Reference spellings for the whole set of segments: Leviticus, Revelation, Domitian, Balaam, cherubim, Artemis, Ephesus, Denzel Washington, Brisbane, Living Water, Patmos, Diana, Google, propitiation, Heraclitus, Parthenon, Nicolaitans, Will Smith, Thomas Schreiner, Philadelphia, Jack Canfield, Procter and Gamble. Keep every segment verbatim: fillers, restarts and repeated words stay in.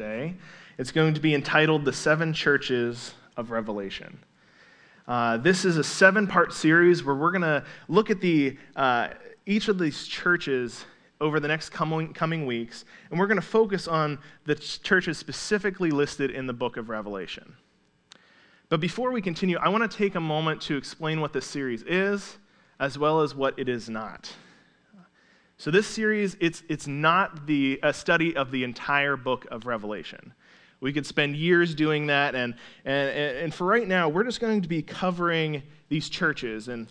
today. It's going to be entitled The Seven Churches of Revelation. Uh, this is a seven-part series where we're going to look at the uh, each of these churches over the next coming, coming weeks, and we're going to focus on the churches specifically listed in the book of Revelation. But before we continue, I want to take a moment to explain what this series is, as well as what it is not. So this series, it's it's not the a study of the entire book of Revelation. We could spend years doing that, and and and for right now, we're just going to be covering these churches, and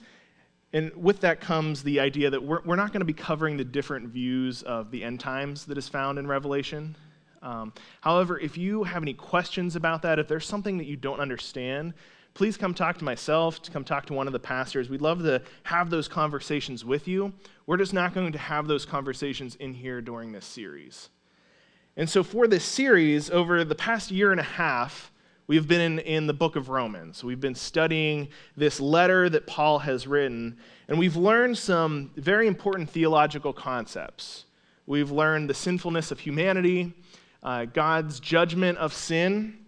and with that comes the idea that we're we're not going to be covering the different views of the end times that is found in Revelation. Um, however, if you have any questions about that, if there's something that you don't understand, please come talk to myself, to come talk to one of the pastors. We'd love to have those conversations with you. We're just not going to have those conversations in here during this series. And so for this series, over the past year and a half, we've been in, in the book of Romans. We've been studying this letter that Paul has written, and we've learned some very important theological concepts. We've learned the sinfulness of humanity, uh, God's judgment of sin.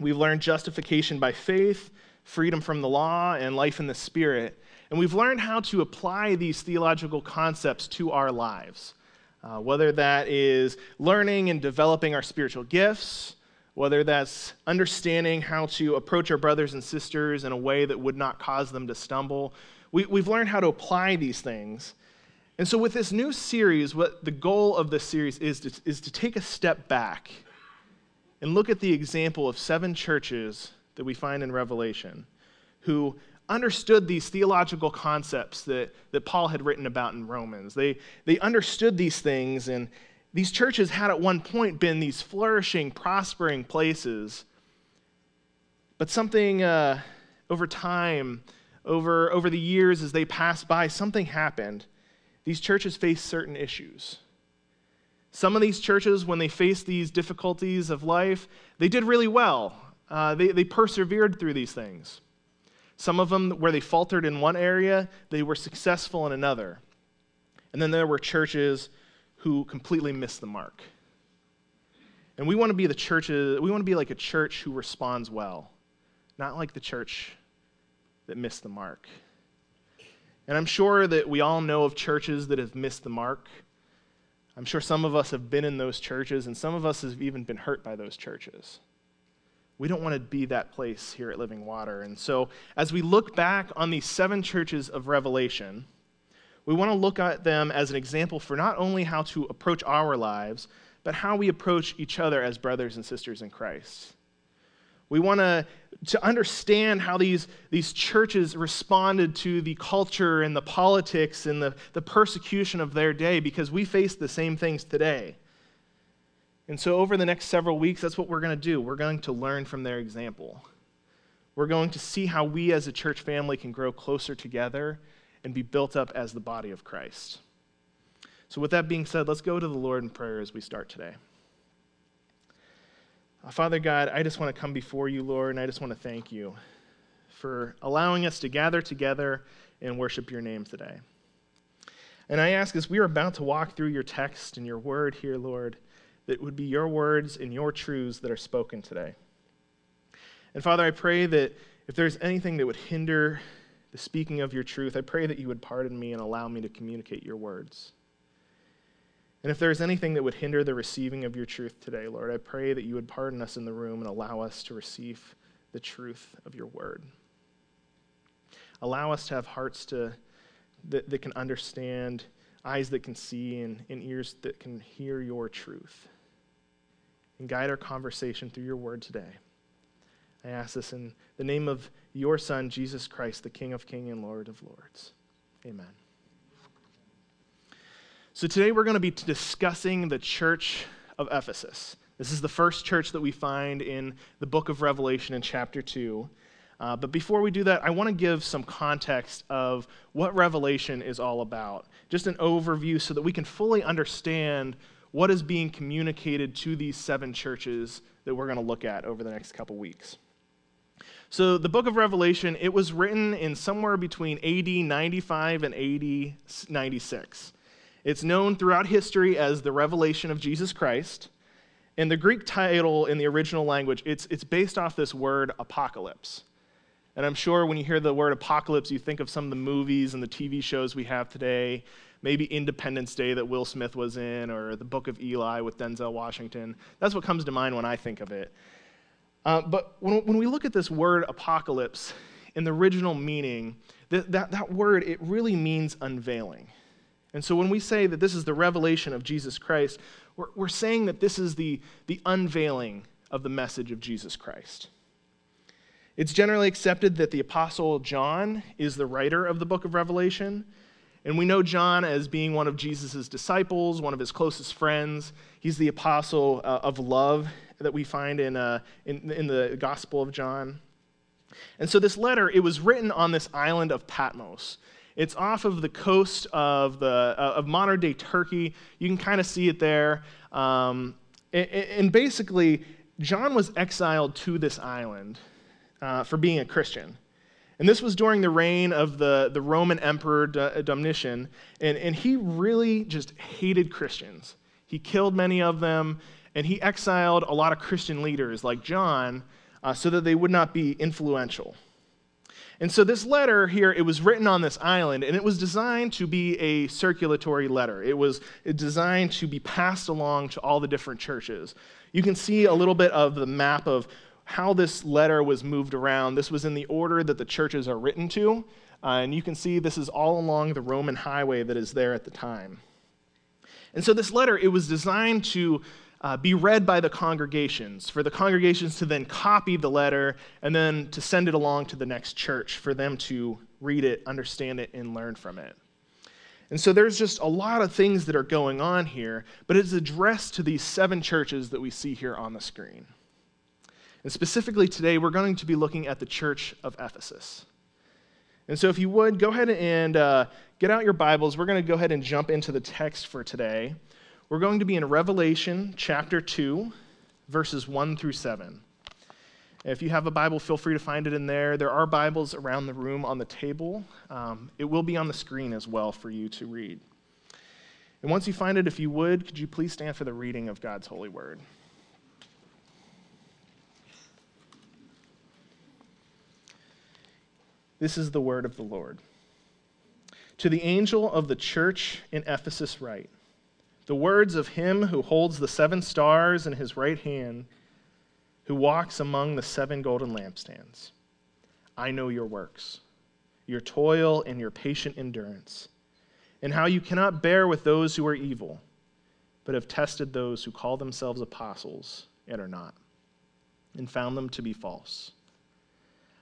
We've learned justification by faith, freedom from the law, and life in the Spirit. And we've learned how to apply these theological concepts to our lives, uh, whether that is learning and developing our spiritual gifts, whether that's understanding how to approach our brothers and sisters in a way that would not cause them to stumble. We, we've learned how to apply these things. And so with this new series, what the goal of this series is to, is to take a step back and look at the example of seven churches that we find in Revelation who understood these theological concepts that, that Paul had written about in Romans. They, they understood these things, and these churches had at one point been these flourishing, prospering places. But something uh, over time, over, over the years as they passed by, something happened. These churches faced certain issues. Some of these churches, when they faced these difficulties of life, they did really well. Uh, they, they persevered through these things. Some of them, where they faltered in one area, they were successful in another. And then there were churches who completely missed the mark. And we want to be the churches, we want to be like a church who responds well, not like the church that missed the mark. And I'm sure that we all know of churches that have missed the mark. I'm sure some of us have been in those churches, and some of us have even been hurt by those churches. We don't want to be that place here at Living Water. And so as we look back on these seven churches of Revelation, we want to look at them as an example for not only how to approach our lives, but how we approach each other as brothers and sisters in Christ. We want to, to understand how these, these churches responded to the culture and the politics and the, the persecution of their day, because we face the same things today. And so over the next several weeks, that's what we're going to do. We're going to learn from their example. We're going to see how we as a church family can grow closer together and be built up as the body of Christ. So with that being said, let's go to the Lord in prayer as we start today. Father God, I just want to come before you, Lord, and I just want to thank you for allowing us to gather together and worship your name today. And I ask, as we are about to walk through your text and your word here, Lord, that it would be your words and your truths that are spoken today. And Father, I pray that if there's anything that would hinder the speaking of your truth, I pray that you would pardon me and allow me to communicate your words. And if there is anything that would hinder the receiving of your truth today, Lord, I pray that you would pardon us in the room and allow us to receive the truth of your word. Allow us to have hearts to, that, that can understand, eyes that can see, and, and ears that can hear your truth. And guide our conversation through your word today. I ask this in the name of your Son, Jesus Christ, the King of Kings and Lord of Lords. Amen. So today we're going to be discussing the church of Ephesus. This is the first church that we find in the book of Revelation in chapter two. Uh, but before we do that, I want to give some context of what Revelation is all about. Just an overview so that we can fully understand what is being communicated to these seven churches that we're going to look at over the next couple weeks. So the book of Revelation, it was written in somewhere between A D ninety-five and A D ninety-six. It's known throughout history as the Revelation of Jesus Christ, And the Greek title in the original language, it's, it's based off this word apocalypse. And I'm sure when you hear the word apocalypse, you think of some of the movies and the T V shows we have today, maybe Independence Day that Will Smith was in, or the Book of Eli with Denzel Washington. That's what comes to mind when I think of it. Uh, but when, when we look at this word apocalypse, in the original meaning, that, that, that word, it really means unveiling. And so when we say that this is the revelation of Jesus Christ, we're, we're saying that this is the, the unveiling of the message of Jesus Christ. It's generally accepted that the Apostle John is the writer of the book of Revelation, and we know John as being one of Jesus' disciples, one of his closest friends. He's the apostle uh, of love that we find in, uh, in, in the Gospel of John. And so this letter, it was written on this island of Patmos. It's off of the coast of the uh, of modern-day Turkey. You can kind of see it there. Um, and, and basically, John was exiled to this island uh, for being a Christian. And this was during the reign of the, the Roman Emperor Domitian, and, and he really just hated Christians. He killed many of them, and he exiled a lot of Christian leaders like John, Uh, so that they would not be influential. And so this letter here, it was written on this island, and it was designed to be a circulatory letter. It was designed to be passed along to all the different churches. You can see a little bit of the map of how this letter was moved around. This was in the order that the churches are written to, uh, and you can see this is all along the Roman highway that is there at the time. And so this letter, it was designed to Uh, be read by the congregations, for the congregations to then copy the letter and then to send it along to the next church for them to read it, understand it, and learn from it. And so there's just a lot of things that are going on here, but it's addressed to these seven churches that we see here on the screen. And specifically today, we're going to be looking at the church of Ephesus. And so if you would, go ahead and uh, get out your Bibles. We're going to go ahead and jump into the text for today. We're going to be in Revelation chapter two, verses one through seven. If you have a Bible, feel free to find it in there. There are Bibles around the room on the table. Um, it will be on the screen as well for you to read. And once you find it, if you would, could you please stand for the reading of God's holy word? This is the word of the Lord. To the angel of the church in Ephesus write, the words of him who holds the seven stars in his right hand, who walks among the seven golden lampstands. I know your works, your toil and your patient endurance, and how you cannot bear with those who are evil, but have tested those who call themselves apostles and are not, and found them to be false.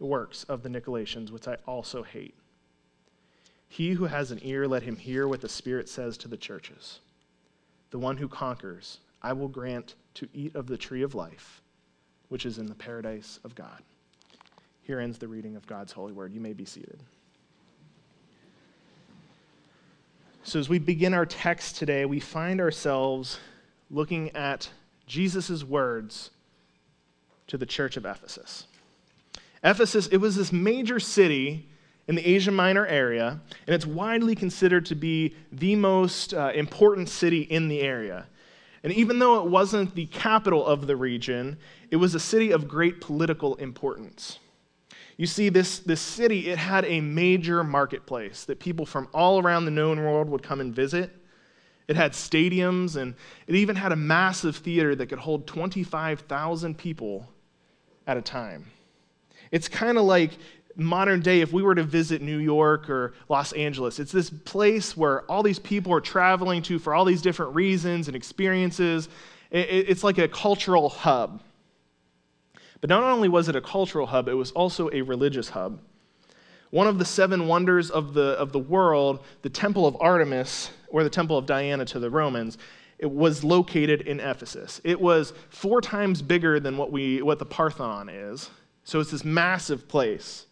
the works of the Nicolaitans, which I also hate. He who has an ear, let him hear what the Spirit says to the churches. The one who conquers, I will grant to eat of the tree of life, which is in the paradise of God. Here ends the reading of God's holy word. You may be seated. So as we begin our text today, we find ourselves looking at Jesus' words to the church of Ephesus. Ephesus, it was this major city in the Asia Minor area, and it's widely considered to be the most uh, important city in the area. And even though it wasn't the capital of the region, it was a city of great political importance. You see, this, this city, it had a major marketplace that people from all around the known world would come and visit. It had stadiums, and it even had a massive theater that could hold twenty-five thousand people at a time. It's kind of like modern day, if we were to visit New York or Los Angeles, it's this place where all these people are traveling to for all these different reasons and experiences. It's like a cultural hub. But not only was it a cultural hub, it was also a religious hub. One of the seven wonders of the, of the world, the Temple of Artemis, or the Temple of Diana to the Romans, it was located in Ephesus. It was four times bigger than what we what the Parthenon is. So it's this massive place.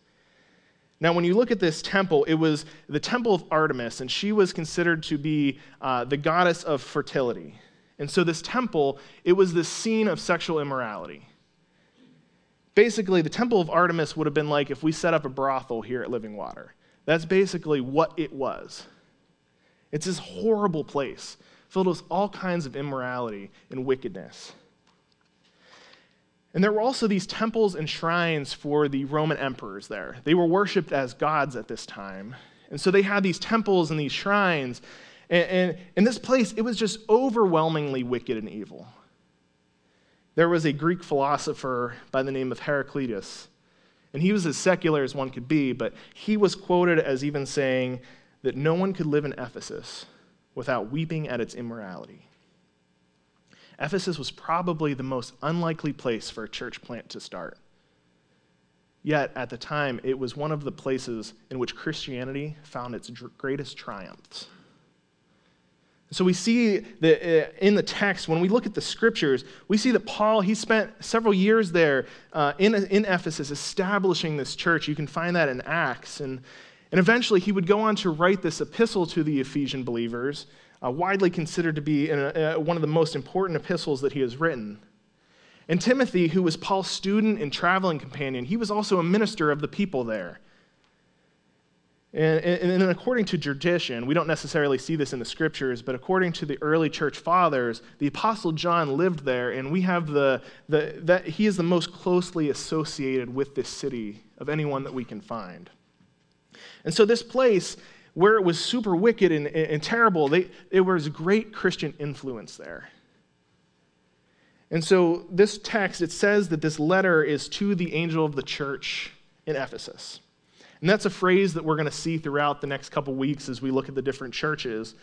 Now, when you look at this temple, it was the temple of Artemis, and she was considered to be uh, the goddess of fertility. And so this temple, it was the scene of sexual immorality. Basically, the temple of Artemis would have been like if we set up a brothel here at Living Water. That's basically what it was. It's this horrible place filled with all kinds of immorality and wickedness. And there were also these temples and shrines for the Roman emperors there. They were worshipped as gods at this time. And so they had these temples and these shrines. And, and, and this place, it was just overwhelmingly wicked and evil. There was a Greek philosopher by the name of Heraclitus. And he was as secular as one could be, but he was quoted as even saying that no one could live in Ephesus without weeping at its immorality. Ephesus was probably the most unlikely place for a church plant to start. Yet, at the time, it was one of the places in which Christianity found its greatest triumphs. So we see that in the text, when we look at the scriptures, we see that Paul, he spent several years there uh, in, in Ephesus establishing this church. You can find that in Acts. And, and eventually, he would go on to write this epistle to the Ephesian believers, Uh, widely considered to be in a, uh, one of the most important epistles that he has written. And Timothy, who was Paul's student and traveling companion, he was also a minister of the people there. And, and, and according to tradition, we don't necessarily see this in the scriptures, but according to the early church fathers, the Apostle John lived there, and we have the, the that he is the most closely associated with this city of anyone that we can find. And so this place, where it was super wicked and, and terrible, they, there was great Christian influence there. And so this text, it says that this letter is to the angel of the church in Ephesus. And that's a phrase that we're going to see throughout the next couple weeks as we look at the different churches.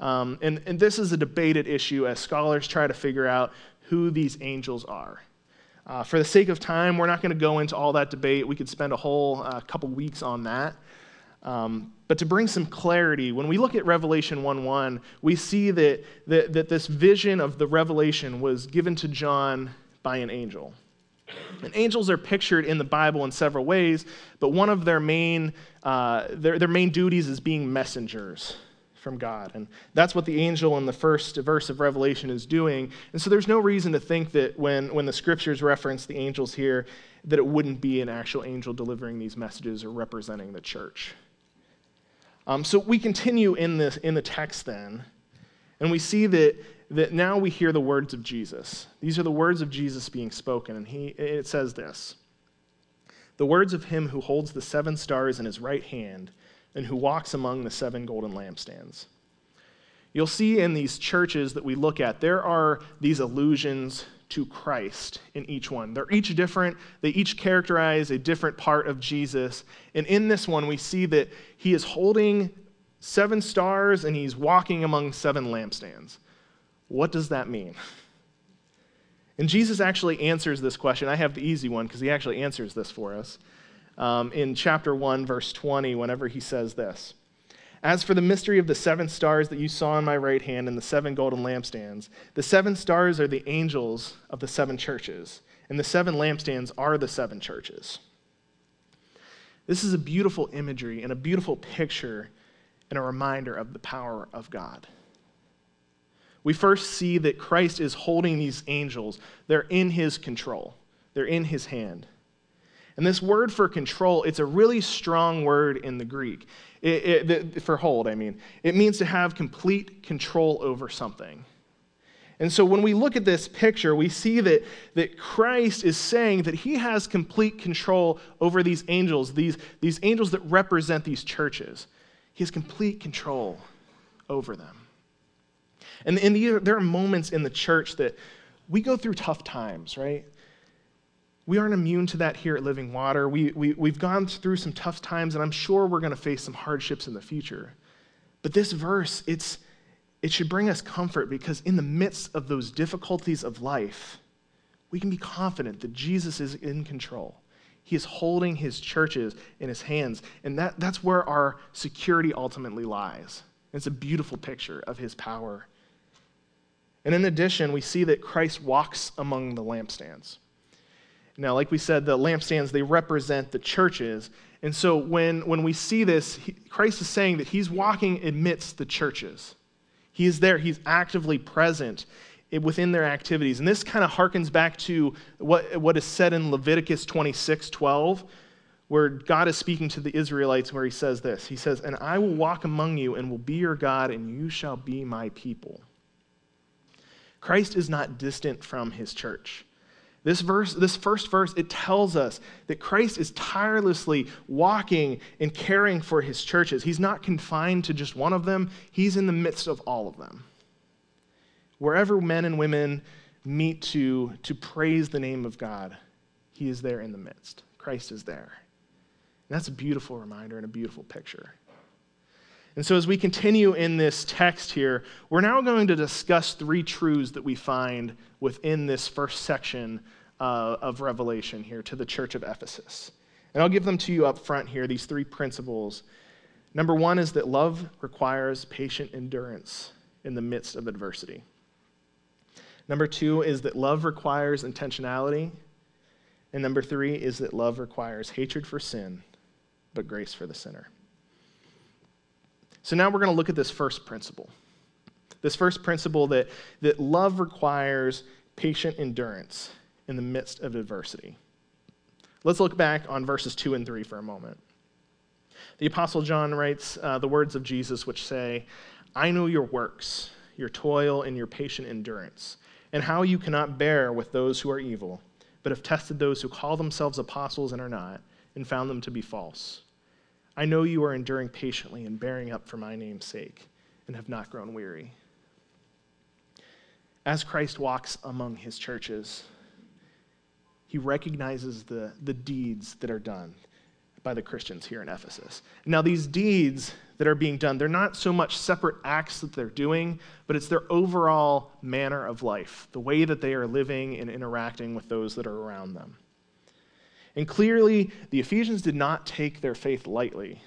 Um, and, and this is a debated issue as scholars try to figure out who these angels are. Uh, for the sake of time, we're not going to go into all that debate. We could spend a whole uh, couple weeks on that. Um, but to bring some clarity, when we look at Revelation one one, we see that, that, that this vision of the revelation was given to John by an angel. And angels are pictured in the Bible in several ways, but one of their main, uh, their, their main duties is being messengers from God. And that's what the angel in the first verse of Revelation is doing. And so there's no reason to think that when, when the scriptures reference the angels here, that it wouldn't be an actual angel delivering these messages or representing the church. Um, so we continue in this in the text then, and we see that that now we hear the words of Jesus. These are the words of Jesus being spoken, and he it says this: the words of him who holds the seven stars in his right hand, and who walks among the seven golden lampstands. You'll see in these churches that we look at, there are these allusions to Christ in each one. They're each different. They each characterize a different part of Jesus. And in this one, we see that he is holding seven stars and he's walking among seven lampstands. What does that mean? And Jesus actually answers this question. I have the easy one because he actually answers this for us. Um, in chapter one, verse twenty, whenever he says this: as for the mystery of the seven stars that you saw in my right hand and the seven golden lampstands, the seven stars are the angels of the seven churches, and the seven lampstands are the seven churches. This is a beautiful imagery and a beautiful picture and a reminder of the power of God. We first see that Christ is holding these angels. They're in his control. They're in his hand. And this word for control, it's a really strong word in the Greek. It, it, for hold, I mean. It means to have complete control over something. And so when we look at this picture, we see that, that Christ is saying that he has complete control over these angels, these, these angels that represent these churches. He has complete control over them. And, and the, there are moments in the church that we go through tough times, right? We aren't immune to that here at Living Water. We, we, we've gone through some tough times, and I'm sure we're going to face some hardships in the future. But this verse, it's, it should bring us comfort, because in the midst of those difficulties of life, we can be confident that Jesus is in control. He is holding his churches in his hands, and that, that's where our security ultimately lies. It's a beautiful picture of his power. And in addition, we see that Christ walks among the lampstands. Now, like we said, the lampstands, they represent the churches. And so when, when we see this, he, Christ is saying that he's walking amidst the churches. He is there. He's actively present within their activities. And this kind of harkens back to what, what is said in Leviticus twenty-six twelve, where God is speaking to the Israelites, where he says this. He says, "And I will walk among you and will be your God, and you shall be my people." Christ is not distant from his church. This verse, this first verse, it tells us that Christ is tirelessly walking and caring for his churches. He's not confined to just one of them. He's in the midst of all of them. Wherever men and women meet to, to praise the name of God, he is there in the midst. Christ is there. And that's a beautiful reminder and a beautiful picture. And so as we continue in this text here, we're now going to discuss three truths that we find within this first section uh, of Revelation here to the church of Ephesus. And I'll give them to you up front here, these three principles. Number one is that love requires patient endurance in the midst of adversity. Number two is that love requires intentionality. And number three is that love requires hatred for sin, but grace for the sinner. So now we're going to look at this first principle. This first principle that, that love requires patient endurance in the midst of adversity. Let's look back on verses two and three for a moment. The Apostle John writes uh, the words of Jesus which say, "I know your works, your toil, and your patient endurance, and how you cannot bear with those who are evil, but have tested those who call themselves apostles and are not, and found them to be false. I know you are enduring patiently and bearing up for my name's sake, and have not grown weary." As Christ walks among his churches, he recognizes the, the deeds that are done by the Christians here in Ephesus. Now, these deeds that are being done, they're not so much separate acts that they're doing, but it's their overall manner of life, the way that they are living and interacting with those that are around them. And clearly, the Ephesians did not take their faith lightly.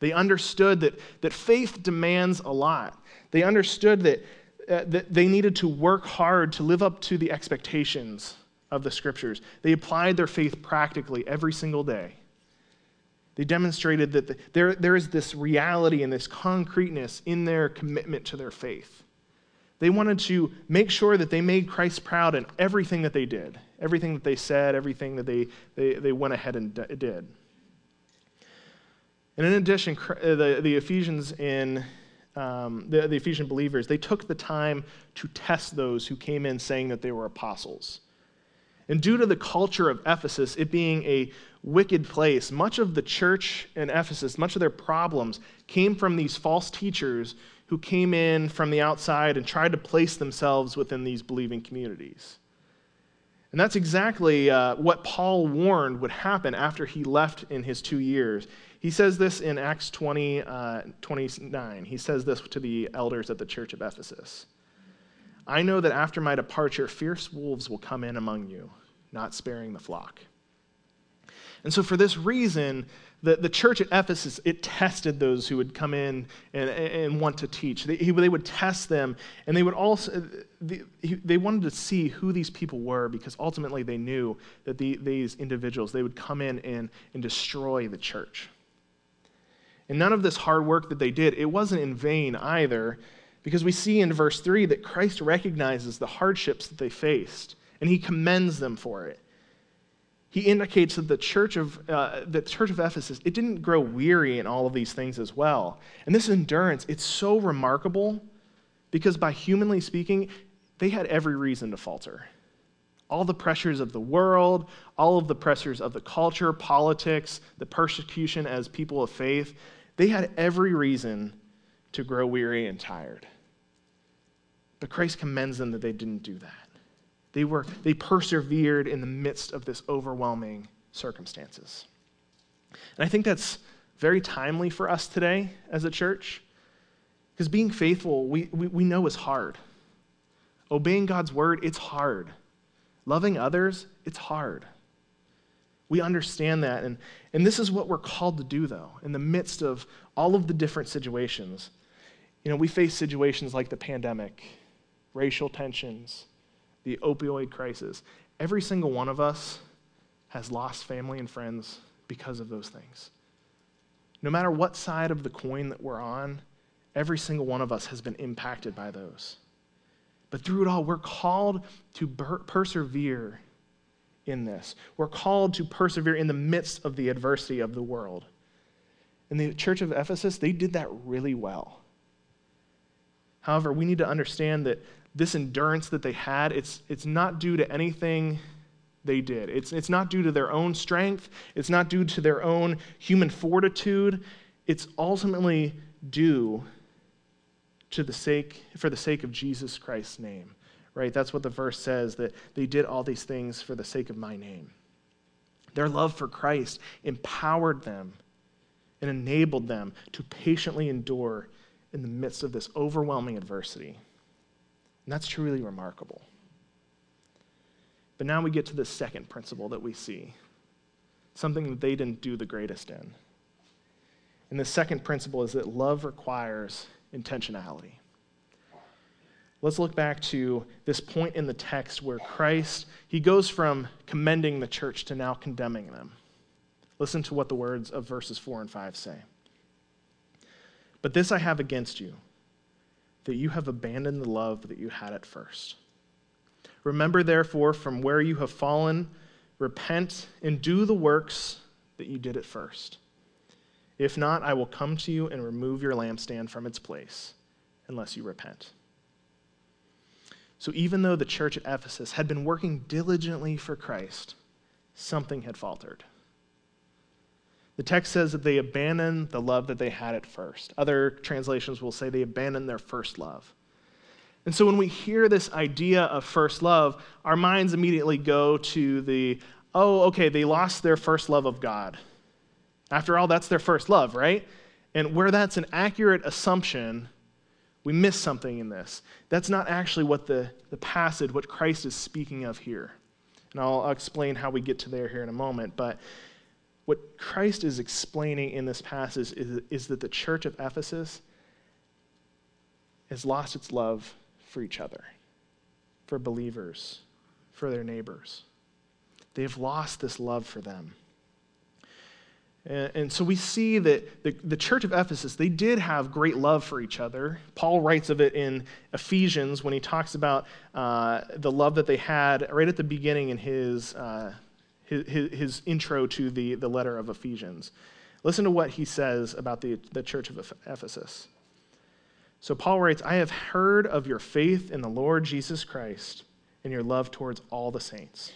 They understood that, that faith demands a lot. They understood that, uh, that they needed to work hard to live up to the expectations of the Scriptures. They applied their faith practically every single day. They demonstrated that the, there, there is this reality and this concreteness in their commitment to their faith. They wanted to make sure that they made Christ proud in everything that they did, everything that they said, everything that they, they, they went ahead and d- did. And in addition, the, the Ephesians in um, the, the Ephesian believers, they took the time to test those who came in saying that they were apostles. And due to the culture of Ephesus, it being a wicked place, much of the church in Ephesus, much of their problems came from these false teachers who came in from the outside and tried to place themselves within these believing communities. And that's exactly uh, what Paul warned would happen after he left in his two years. He says this in Acts twenty, twenty-nine. He says this to the elders at the church of Ephesus. "I know that after my departure, fierce wolves will come in among you, not sparing the flock." And so for this reason, the, the church at Ephesus, it tested those who would come in and, and want to teach. They, they would test them, and they would also they wanted to see who these people were, because ultimately they knew that the, these individuals, they would come in and, and destroy the church. And none of this hard work that they did, it wasn't in vain either, because we see in verse three that Christ recognizes the hardships that they faced, and he commends them for it. He indicates that the church of uh, the church of Ephesus, it didn't grow weary in all of these things as well. And this endurance, it's so remarkable because by humanly speaking, they had every reason to falter. All the pressures of the world, all of the pressures of the culture, politics, the persecution as people of faith, they had every reason to grow weary and tired. But Christ commends them that they didn't do that. They were, they persevered in the midst of this overwhelming circumstances. And I think that's very timely for us today as a church, because being faithful, we, we, we know is hard. Obeying God's word, it's hard. Loving others, it's hard. We understand that, and, and this is what we're called to do, though, in the midst of all of the different situations. You know, we face situations like the pandemic, racial tensions, the opioid crisis. Every single one of us has lost family and friends because of those things. No matter what side of the coin that we're on, every single one of us has been impacted by those. But through it all, we're called to per- persevere in this. We're called to persevere in the midst of the adversity of the world. And the church of Ephesus, they did that really well. However, we need to understand that this endurance that they had, it's, it's not due to anything they did. It's, it's not due to their own strength. It's not due to their own human fortitude. It's ultimately due to the sake, for the sake of Jesus Christ's name, right? That's what the verse says, that they did all these things for the sake of my name. Their love for Christ empowered them and enabled them to patiently endure in the midst of this overwhelming adversity. And that's truly remarkable. But now we get to the second principle that we see, something that they didn't do the greatest in. And the second principle is that love requires intentionality. Let's look back to this point in the text where Christ, he goes from commending the church to now condemning them. Listen to what the words of verses four and five say. But this I have against you, that you have abandoned the love that you had at first. Remember, therefore, from where you have fallen, repent and do the works that you did at first. If not, I will come to you and remove your lampstand from its place, unless you repent. So even though the church at Ephesus had been working diligently for Christ, something had faltered. The text says that they abandoned the love that they had at first. Other translations will say they abandoned their first love. And so when we hear this idea of first love, our minds immediately go to the, oh, okay, they lost their first love of God. After all, that's their first love, right? And where that's an accurate assumption, we miss something in this. That's not actually what the, the passage, what Christ is speaking of here. And I'll, I'll explain how we get to there here in a moment. But what Christ is explaining in this passage is, is that the church of Ephesus has lost its love for each other, for believers, for their neighbors. They've lost this love for them. And, and so we see that the, the church of Ephesus, they did have great love for each other. Paul writes of it in Ephesians when he talks about uh, the love that they had right at the beginning in his uh, his, his intro to the, the letter of Ephesians. Listen to what he says about the, the church of Ephesus. So Paul writes, I have heard of your faith in the Lord Jesus Christ and your love towards all the saints.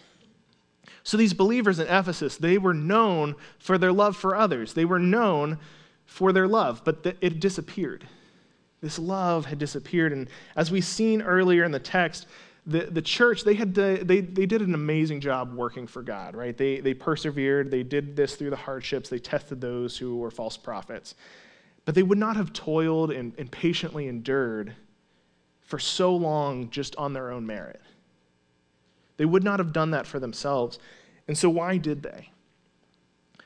So these believers in Ephesus, they were known for their love for others. They were known for their love, but it disappeared. This love had disappeared. And as we've seen earlier in the text, the, the church, they had the, they they did an amazing job working for God, right? They they persevered. They did this through the hardships. They tested those who were false prophets. But they would not have toiled and, and patiently endured for so long just on their own merit. They would not have done that for themselves. And so why did they?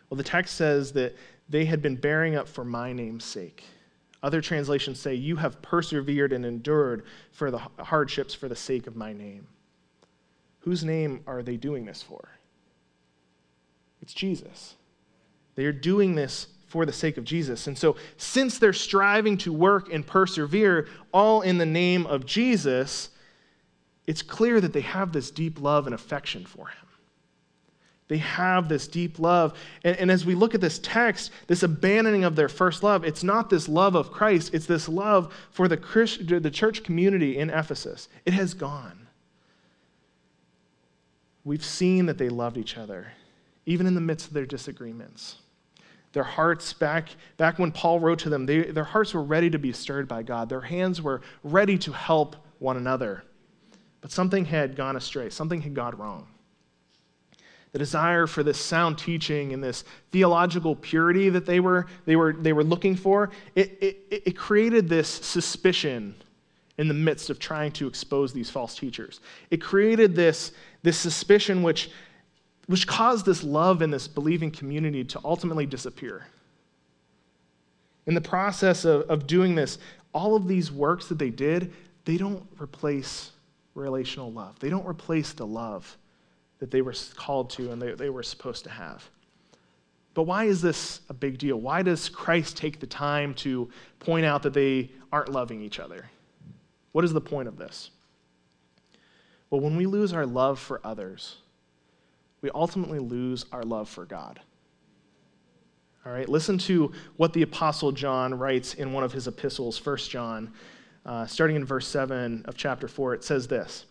Well, the text says that they had been bearing up for my name's sake. Other translations say, you have persevered and endured for the hardships for the sake of my name. Whose name are they doing this for? It's Jesus. They are doing this for the sake of Jesus. And so since they're striving to work and persevere all in the name of Jesus, it's clear that they have this deep love and affection for him. They have this deep love. And, and as we look at this text, this abandoning of their first love, it's not this love of Christ, it's this love for the, Christ, the church community in Ephesus. It has gone. We've seen that they loved each other, even in the midst of their disagreements. Their hearts, back, back when Paul wrote to them, they, their hearts were ready to be stirred by God. Their hands were ready to help one another. But something had gone astray. Something had gone wrong. The desire for this sound teaching and this theological purity that they were, they were, they were looking for, it, it, it created this suspicion in the midst of trying to expose these false teachers. It created this, this suspicion which... which caused this love in this believing community to ultimately disappear. In the process of, of doing this, all of these works that they did, they don't replace relational love. They don't replace the love that they were called to and they, they were supposed to have. But why is this a big deal? Why does Christ take the time to point out that they aren't loving each other? What is the point of this? Well, when we lose our love for others, we ultimately lose our love for God. All right, listen to what the Apostle John writes in one of his epistles, First John, uh, starting in verse seven of chapter four. It says this,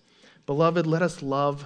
"Beloved, let us love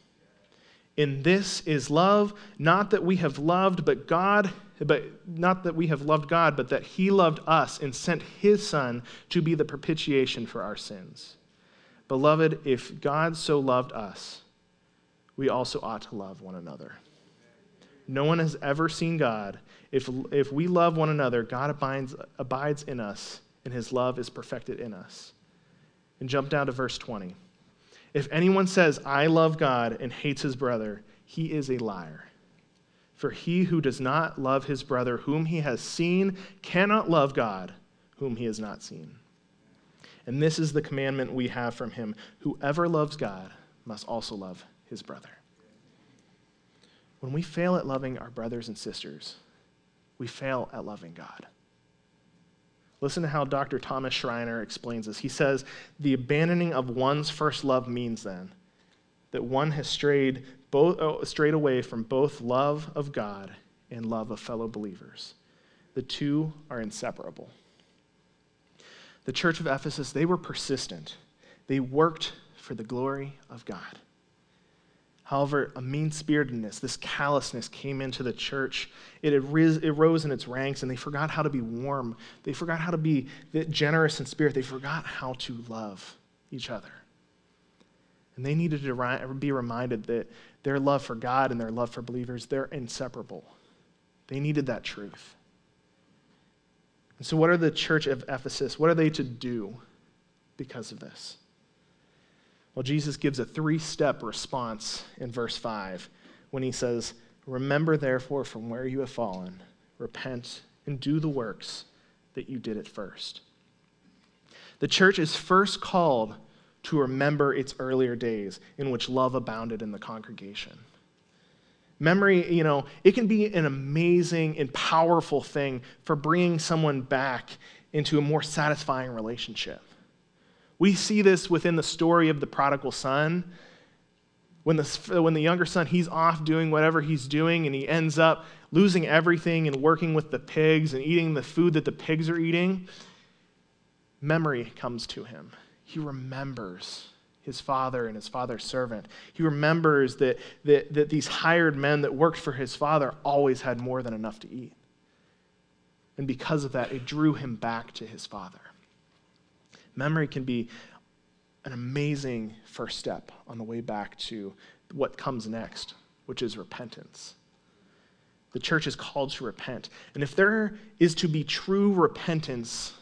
In this is love, not that we have loved, but God, but not that we have loved God, but that he loved us and sent his Son to be the propitiation for our sins. Beloved, if God so loved us, we also ought to love one another. No one has ever seen God. If if we love one another, God abides, abides in us, and his love is perfected in us." And jump down to verse twenty. "If anyone says, 'I love God,' and hates his brother, he is a liar. For he who does not love his brother whom he has seen cannot love God whom he has not seen. And this is the commandment we have from him: whoever loves God must also love his brother." When we fail at loving our brothers and sisters, we fail at loving God. Listen to how Doctor Thomas Schreiner explains this. He says, "The abandoning of one's first love means then that one has strayed, both, oh, strayed away from both love of God and love of fellow believers. The two are inseparable." The church of Ephesus, they were persistent. They worked for the glory of God. However, a mean-spiritedness, this callousness came into the church. It arose in its ranks, and they forgot how to be warm. They forgot how to be generous in spirit. They forgot how to love each other. And they needed to be reminded that their love for God and their love for believers, they're inseparable. They needed that truth. And so what are the church of Ephesus, what are they to do because of this? Well, Jesus gives a three-step response in verse five when he says, "Remember, therefore, from where you have fallen, repent and do the works that you did at first." The church is first called to remember its earlier days in which love abounded in the congregation. Memory, you know, it can be an amazing and powerful thing for bringing someone back into a more satisfying relationship. We see this within the story of the prodigal son. When the, when the younger son, he's off doing whatever he's doing, and he ends up losing everything and working with the pigs and eating the food that the pigs are eating. Memory comes to him. He remembers his father and his father's servant. He remembers that, that, that these hired men that worked for his father always had more than enough to eat. And because of that, it drew him back to his father. Memory can be an amazing first step on the way back to what comes next, which is repentance. The church is called to repent. And if there is to be true repentance,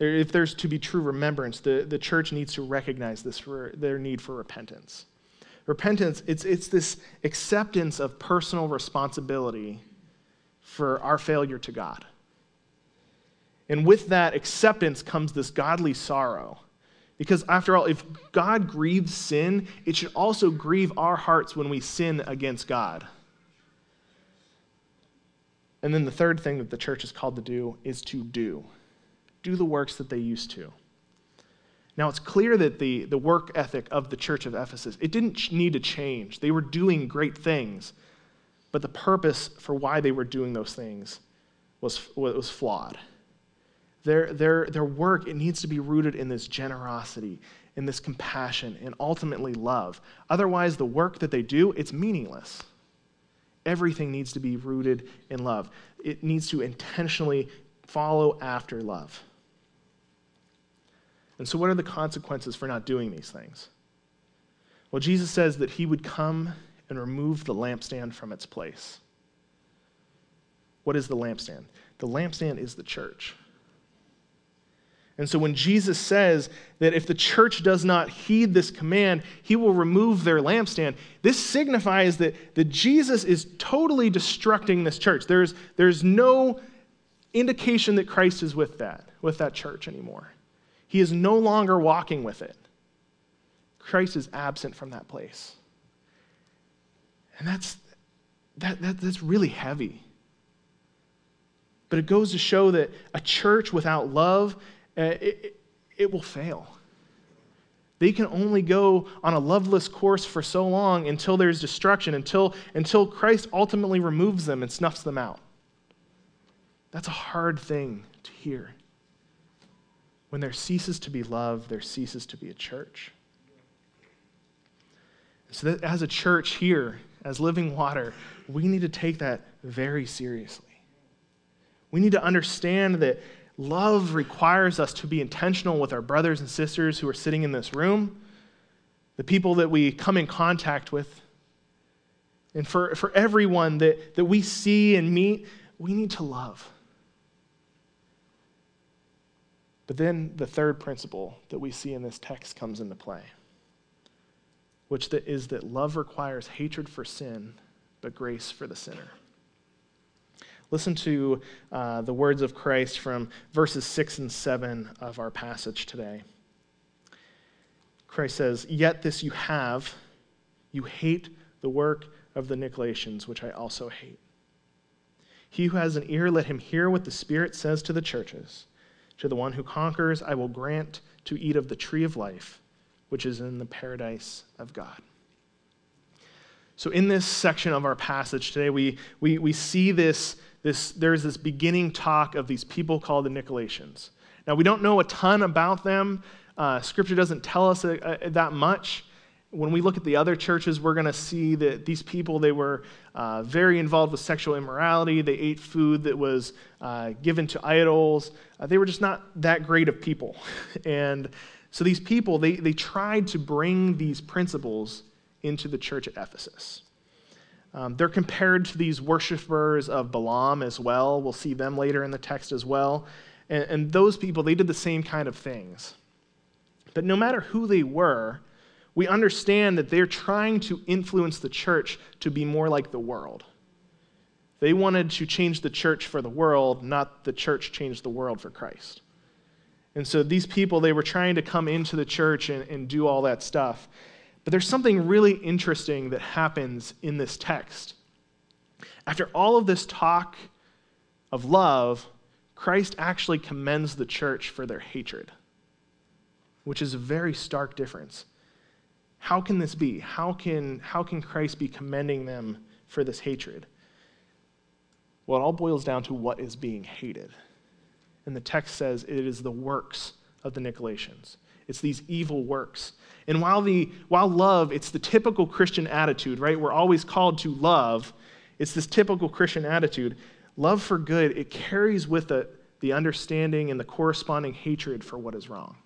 if there's to be true remembrance, the, the church needs to recognize this for their need for repentance. Repentance, it's, it's this acceptance of personal responsibility for our failure to God. And with that acceptance comes this godly sorrow. Because after all, if God grieves sin, it should also grieve our hearts when we sin against God. And then the third thing that the church is called to do is to do. Do the works that they used to. Now, it's clear that the, the work ethic of the church of Ephesus, it didn't need to change. They were doing great things, but the purpose for why they were doing those things was, was flawed. Their, their, their work, it needs to be rooted in this generosity, in this compassion, and ultimately love. Otherwise, the work that they do, it's meaningless. Everything needs to be rooted in love. It needs to intentionally follow after love. And so what are the consequences for not doing these things? Well, Jesus says that he would come and remove the lampstand from its place. What is the lampstand? The lampstand is the church. And so when Jesus says that if the church does not heed this command, he will remove their lampstand, this signifies that, that Jesus is totally destructing this church. There's, there's no indication that Christ is with that, with that church anymore. He is no longer walking with it. Christ is absent from that place. And that's that, that that's really heavy. But it goes to show that a church without love, uh, it, it will fail. They can only go on a loveless course for so long until there's destruction, until, until Christ ultimately removes them and snuffs them out. That's a hard thing to hear. When there ceases to be love, there ceases to be a church. So that as a church here, as Living Water, we need to take that very seriously. We need to understand that love requires us to be intentional with our brothers and sisters who are sitting in this room, the people that we come in contact with. And for, for everyone that, that we see and meet, we need to love. But then the third principle that we see in this text comes into play, which is that love requires hatred for sin, but grace for the sinner. Listen to uh, the words of Christ from verses six and seven of our passage today. Christ says, "Yet this you have, you hate the work of the Nicolaitans, which I also hate. He who has an ear, let him hear what the Spirit says to the churches. To the one who conquers, I will grant to eat of the tree of life, which is in the paradise of God." So in this section of our passage today, we, we, we see this, this, there's this beginning talk of these people called the Nicolaitans. Now, we don't know a ton about them. Uh, scripture doesn't tell us a, a, that much. When we look at the other churches, we're going to see that these people, they were uh, very involved with sexual immorality. They ate food that was uh, given to idols. Uh, they were just not that great of people. And so these people, they, they tried to bring these principles into the church at Ephesus. Um, they're compared to these worshipers of Balaam as well. We'll see them later in the text as well. And, and those people, they did the same kind of things. But no matter who they were, we understand that they're trying to influence the church to be more like the world. They wanted to change the church for the world, not the church change the world for Christ. And so these people, they were trying to come into the church and, and do all that stuff. But there's something really interesting that happens in this text. After all of this talk of love, Christ actually commends the church for their hatred, which is a very stark difference. How can this be? How can, how can Christ be commending them for this hatred? Well, it all boils down to what is being hated. And the text says it is the works of the Nicolaitans. It's these evil works. And while the while love, it's the typical Christian attitude, right? We're always called to love. It's this typical Christian attitude. Love for good, it carries with it the understanding and the corresponding hatred for what is wrong.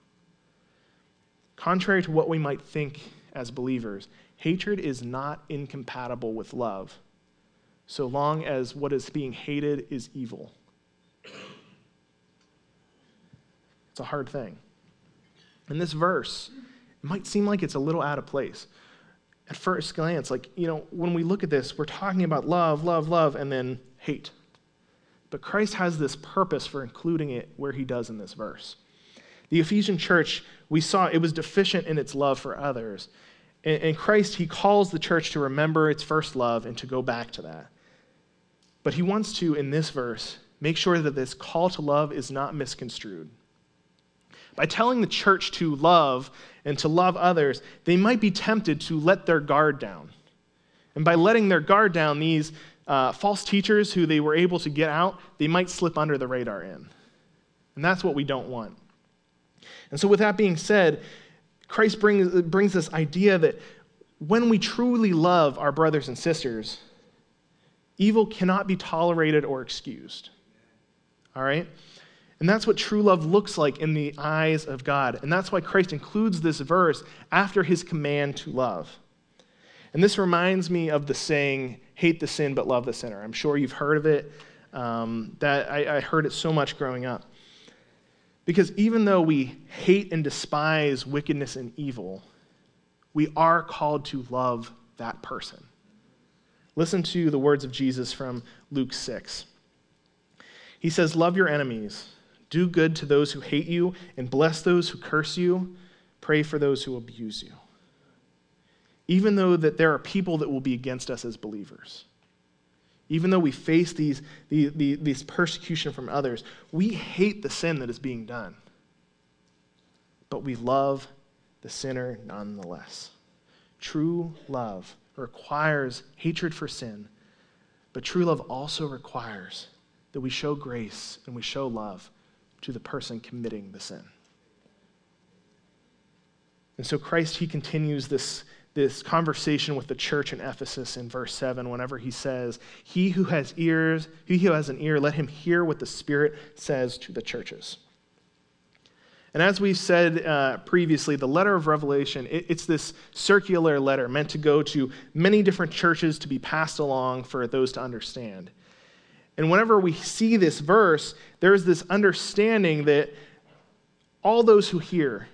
Contrary to what we might think as believers, hatred is not incompatible with love, so long as what is being hated is evil. It's a hard thing. And this verse, it might seem like it's a little out of place. At first glance, like, you know, when we look at this, we're talking about love, love, love, and then hate. But Christ has this purpose for including it where he does in this verse. The Ephesian church, we saw it was deficient in its love for others. And, and Christ, he calls the church to remember its first love and to go back to that. But he wants to, in this verse, make sure that this call to love is not misconstrued. By telling the church to love and to love others, they might be tempted to let their guard down. And by letting their guard down, these uh, false teachers who they were able to get out, they might slip under the radar in. And that's what we don't want. And so with that being said, Christ brings, brings this idea that when we truly love our brothers and sisters, evil cannot be tolerated or excused. All right? And that's what true love looks like in the eyes of God. And that's why Christ includes this verse after his command to love. And this reminds me of the saying, hate the sin but love the sinner. I'm sure you've heard of it. Um, that I, I heard it so much growing up. Because even though we hate and despise wickedness and evil, we are called to love that person. Listen to the words of Jesus from Luke six. He says, "Love your enemies, do good to those who hate you, and bless those who curse you, pray for those who abuse you." Even though that there are people that will be against us as believers, even though we face these, these, these persecution from others, we hate the sin that is being done, but we love the sinner nonetheless. True love requires hatred for sin, but true love also requires that we show grace and we show love to the person committing the sin. And so Christ, he continues this This conversation with the church in Ephesus in verse seven, whenever he says, "He who has ears, he who has an ear, let him hear what the Spirit says to the churches." And as we've said uh, previously, the letter of Revelation, it, it's this circular letter meant to go to many different churches to be passed along for those to understand. And whenever we see this verse, there's this understanding that all those who hear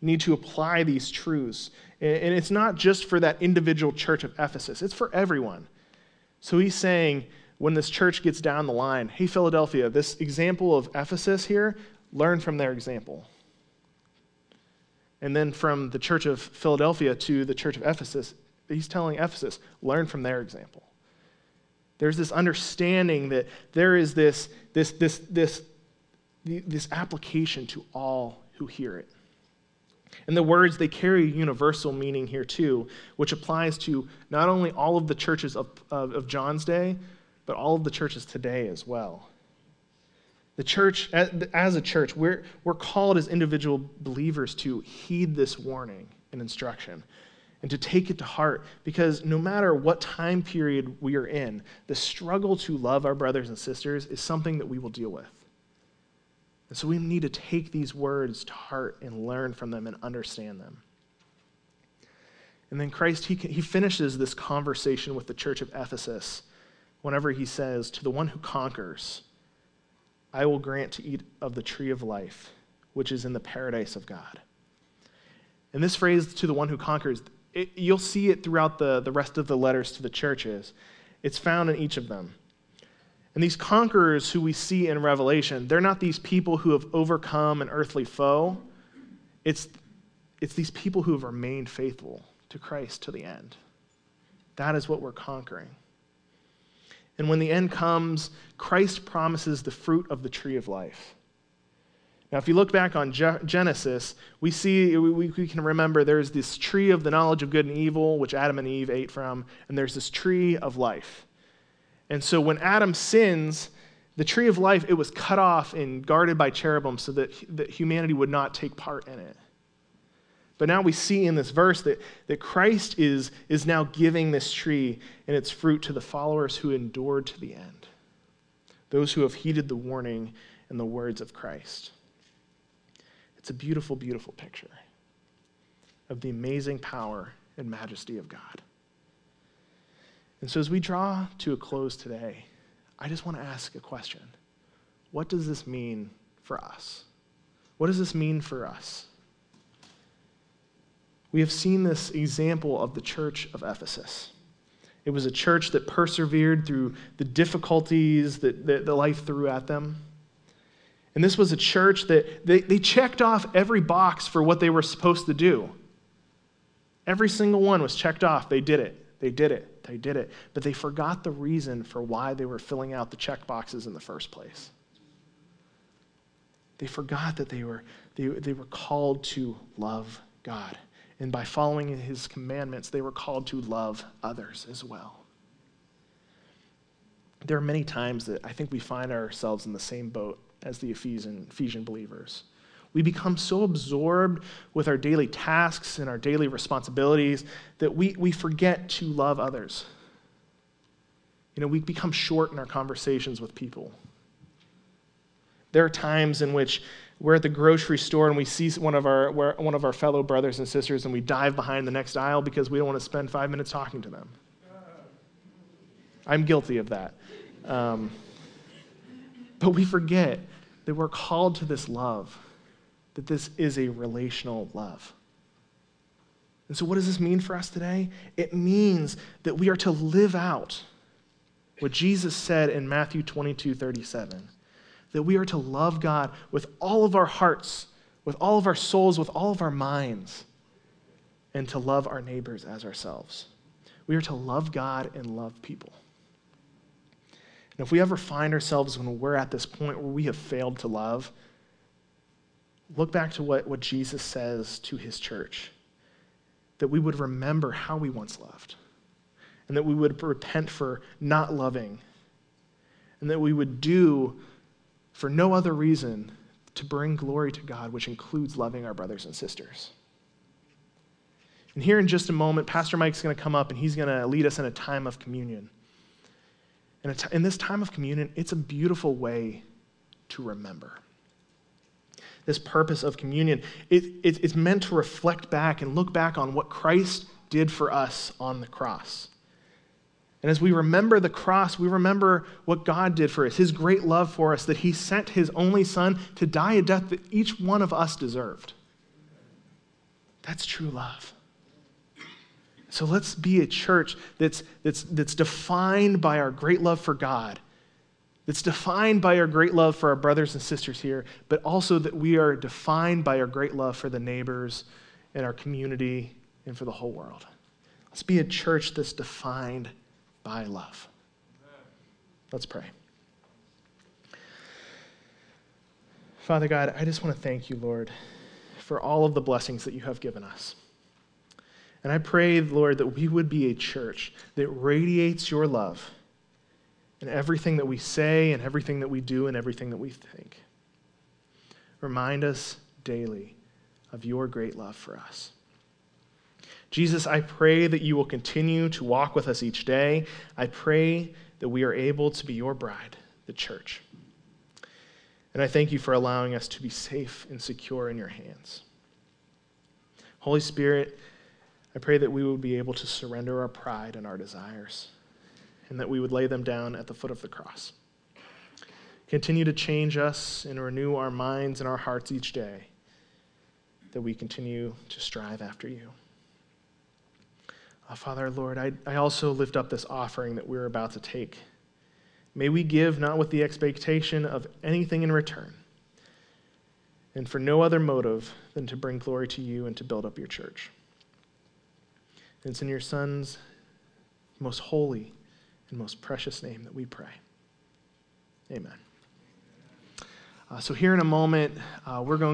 need to apply these truths. And it's not just for that individual church of Ephesus. It's for everyone. So he's saying, when this church gets down the line, hey, Philadelphia, this example of Ephesus here, learn from their example. And then from the church of Philadelphia to the church of Ephesus, he's telling Ephesus, learn from their example. There's this understanding that there is this, this, this, this, this application to all who hear it. And the words, they carry a universal meaning here too, which applies to not only all of the churches of, of, of John's day, but all of the churches today as well. The church, as a church, we're, we're called as individual believers to heed this warning and instruction and to take it to heart, because no matter what time period we are in, the struggle to love our brothers and sisters is something that we will deal with. And so we need to take these words to heart and learn from them and understand them. And then Christ, he, he finishes this conversation with the church of Ephesus whenever he says, "To the one who conquers, I will grant to eat of the tree of life, which is in the paradise of God." And this phrase, "to the one who conquers," it, you'll see it throughout the, the rest of the letters to the churches. It's found in each of them. And these conquerors who we see in Revelation, they're not these people who have overcome an earthly foe. It's, it's these people who have remained faithful to Christ to the end. That is what we're conquering. And when the end comes, Christ promises the fruit of the tree of life. Now, if you look back on Genesis, we see, we, we can remember there's this tree of the knowledge of good and evil, which Adam and Eve ate from, and there's this tree of life. And so when Adam sins, the tree of life, it was cut off and guarded by cherubim so that, that humanity would not take part in it. But now we see in this verse that, that Christ is, is now giving this tree and its fruit to the followers who endured to the end, those who have heeded the warning and the words of Christ. It's a beautiful, beautiful picture of the amazing power and majesty of God. And so as we draw to a close today, I just want to ask a question. What does this mean for us? What does this mean for us? We have seen this example of the church of Ephesus. It was a church that persevered through the difficulties that, that the life threw at them. And this was a church that they, they checked off every box for what they were supposed to do. Every single one was checked off. They did it. They did it, they did it, but they forgot the reason for why they were filling out the check boxes in the first place. They forgot that they were, they, they were called to love God, and by following his commandments, they were called to love others as well. There are many times that I think we find ourselves in the same boat as the Ephesian, Ephesian believers. We become so absorbed with our daily tasks and our daily responsibilities that we, we forget to love others. You know, we become short in our conversations with people. There are times in which we're at the grocery store and we see one of our one of our fellow brothers and sisters and we dive behind the next aisle because we don't want to spend five minutes talking to them. I'm guilty of that. Um, but we forget that we're called to this love, that this is a relational love. And so what does this mean for us today? It means that we are to live out what Jesus said in Matthew twenty-two thirty-seven, that we are to love God with all of our hearts, with all of our souls, with all of our minds, and to love our neighbors as ourselves. We are to love God and love people. And if we ever find ourselves when we're at this point where we have failed to love, look back to what, what Jesus says to his church, that we would remember how we once loved, and that we would repent for not loving, and that we would do for no other reason to bring glory to God, which includes loving our brothers and sisters. And here in just a moment, Pastor Mike's going to come up and he's going to lead us in a time of communion. And in this time of communion, it's a beautiful way to remember. This purpose of communion, it, it, it's meant to reflect back and look back on what Christ did for us on the cross. And as we remember the cross, we remember what God did for us, his great love for us, that he sent his only son to die a death that each one of us deserved. That's true love. So let's be a church that's, that's, that's defined by our great love for God, that's defined by our great love for our brothers and sisters here, but also that we are defined by our great love for the neighbors and our community and for the whole world. Let's be a church that's defined by love. Let's pray. Father God, I just want to thank you, Lord, for all of the blessings that you have given us. And I pray, Lord, that we would be a church that radiates your love in everything that we say and everything that we do and everything that we think. Remind us daily of your great love for us. Jesus, I pray that you will continue to walk with us each day. I pray that we are able to be your bride, the church. And I thank you for allowing us to be safe and secure in your hands. Holy Spirit, I pray that we would be able to surrender our pride and our desires, and that we would lay them down at the foot of the cross. Continue to change us and renew our minds and our hearts each day, that we continue to strive after you. Oh, Father, Lord, I, I also lift up this offering that we're about to take. May we give not with the expectation of anything in return, and for no other motive than to bring glory to you and to build up your church. And it's in your Son's most holy and most precious name that we pray. Amen. Uh, so here in a moment, uh, we're going